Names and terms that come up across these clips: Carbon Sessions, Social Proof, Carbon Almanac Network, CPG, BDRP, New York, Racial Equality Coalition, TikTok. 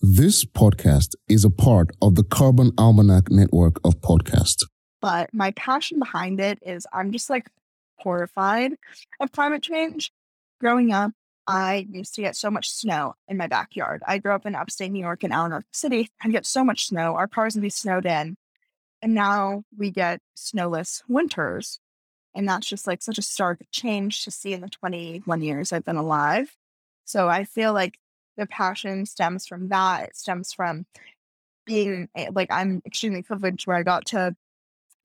This podcast is a part of the Carbon Almanac Network of podcasts. But my passion behind it is I'm just horrified of climate change. Growing up, I used to get so much snow in my backyard. I grew up in upstate New York in Allen City. I get so much snow. Our cars would be snowed in. And now we get snowless winters. And that's just such a stark change to see in the 21 years I've been alive. So I feel the passion stems from that. It stems from being I'm extremely privileged where I got to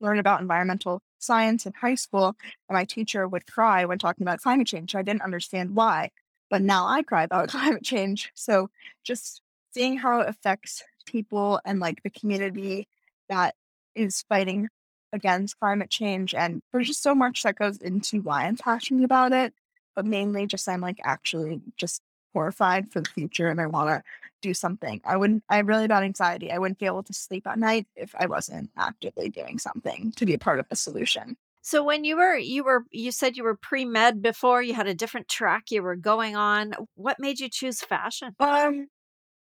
learn about environmental science in high school. And my teacher would cry when talking about climate change. I didn't understand why, but now I cry about climate change. So just seeing how it affects people and the community that is fighting against climate change. And there's just so much that goes into why I'm passionate about it, but mainly just I'm actually just horrified for the future and I want to do something. I'm really about anxiety. I wouldn't be able to sleep at night if I wasn't actively doing something to be a part of the solution. So when you said you were pre-med before, you had a different track you were going on. What made you choose fashion? I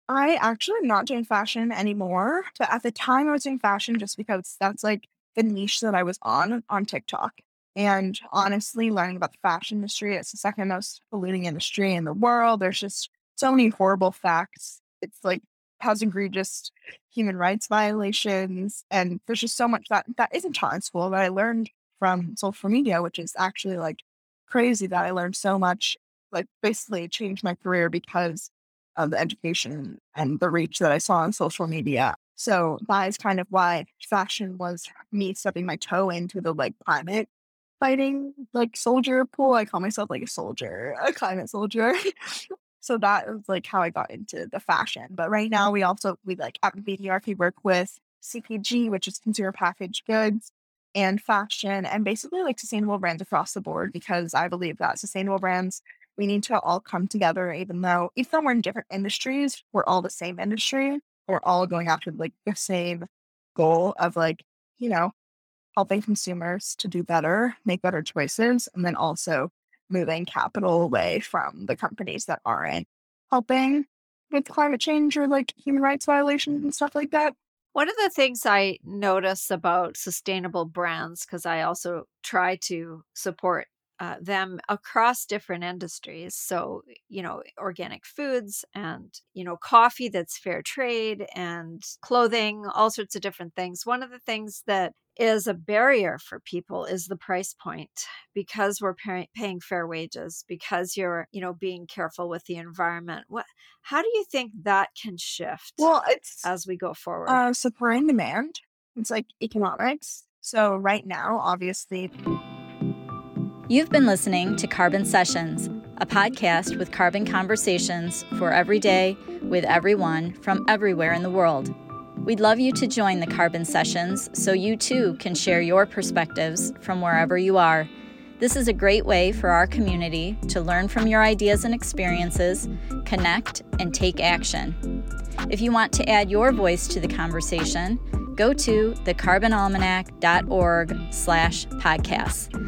actually am not doing fashion anymore. But at the time I was doing fashion just because that's the niche that I was on TikTok. And honestly, learning about the fashion industry, it's the second most polluting industry in the world. There's just so many horrible facts. It's has egregious human rights violations. And there's just so much that isn't taught in school that I learned from social media, which is actually crazy that I learned so much, basically changed my career because of the education and the reach that I saw on social media. So that is kind of why fashion was me stepping my toe into the climate fighting soldier pool. I call myself a soldier, a climate soldier. So that was how I got into the fashion. But right now we at BDRP work with CPG, which is consumer packaged goods, and fashion, and basically sustainable brands across the board, because I believe that sustainable brands, we need to all come together, even though we're in different industries, we're all the same industry. We're all going after the same goal of helping consumers to do better, make better choices, and then also moving capital away from the companies that aren't helping with climate change or human rights violations and stuff like that. One of the things I notice about sustainable brands, because I also try to support them across different industries. So, organic foods and, coffee that's fair trade and clothing, all sorts of different things. One of the things that is a barrier for people is the price point, because we're paying fair wages, because you're, being careful with the environment. How do you think that can shift as we go forward? Supply and demand. It's economics. So right now, obviously... You've been listening to Carbon Sessions, a podcast with carbon conversations for every day with everyone from everywhere in the world. We'd love you to join the Carbon Sessions so you too can share your perspectives from wherever you are. This is a great way for our community to learn from your ideas and experiences, connect, and take action. If you want to add your voice to the conversation, go to thecarbonalmanac.org/podcasts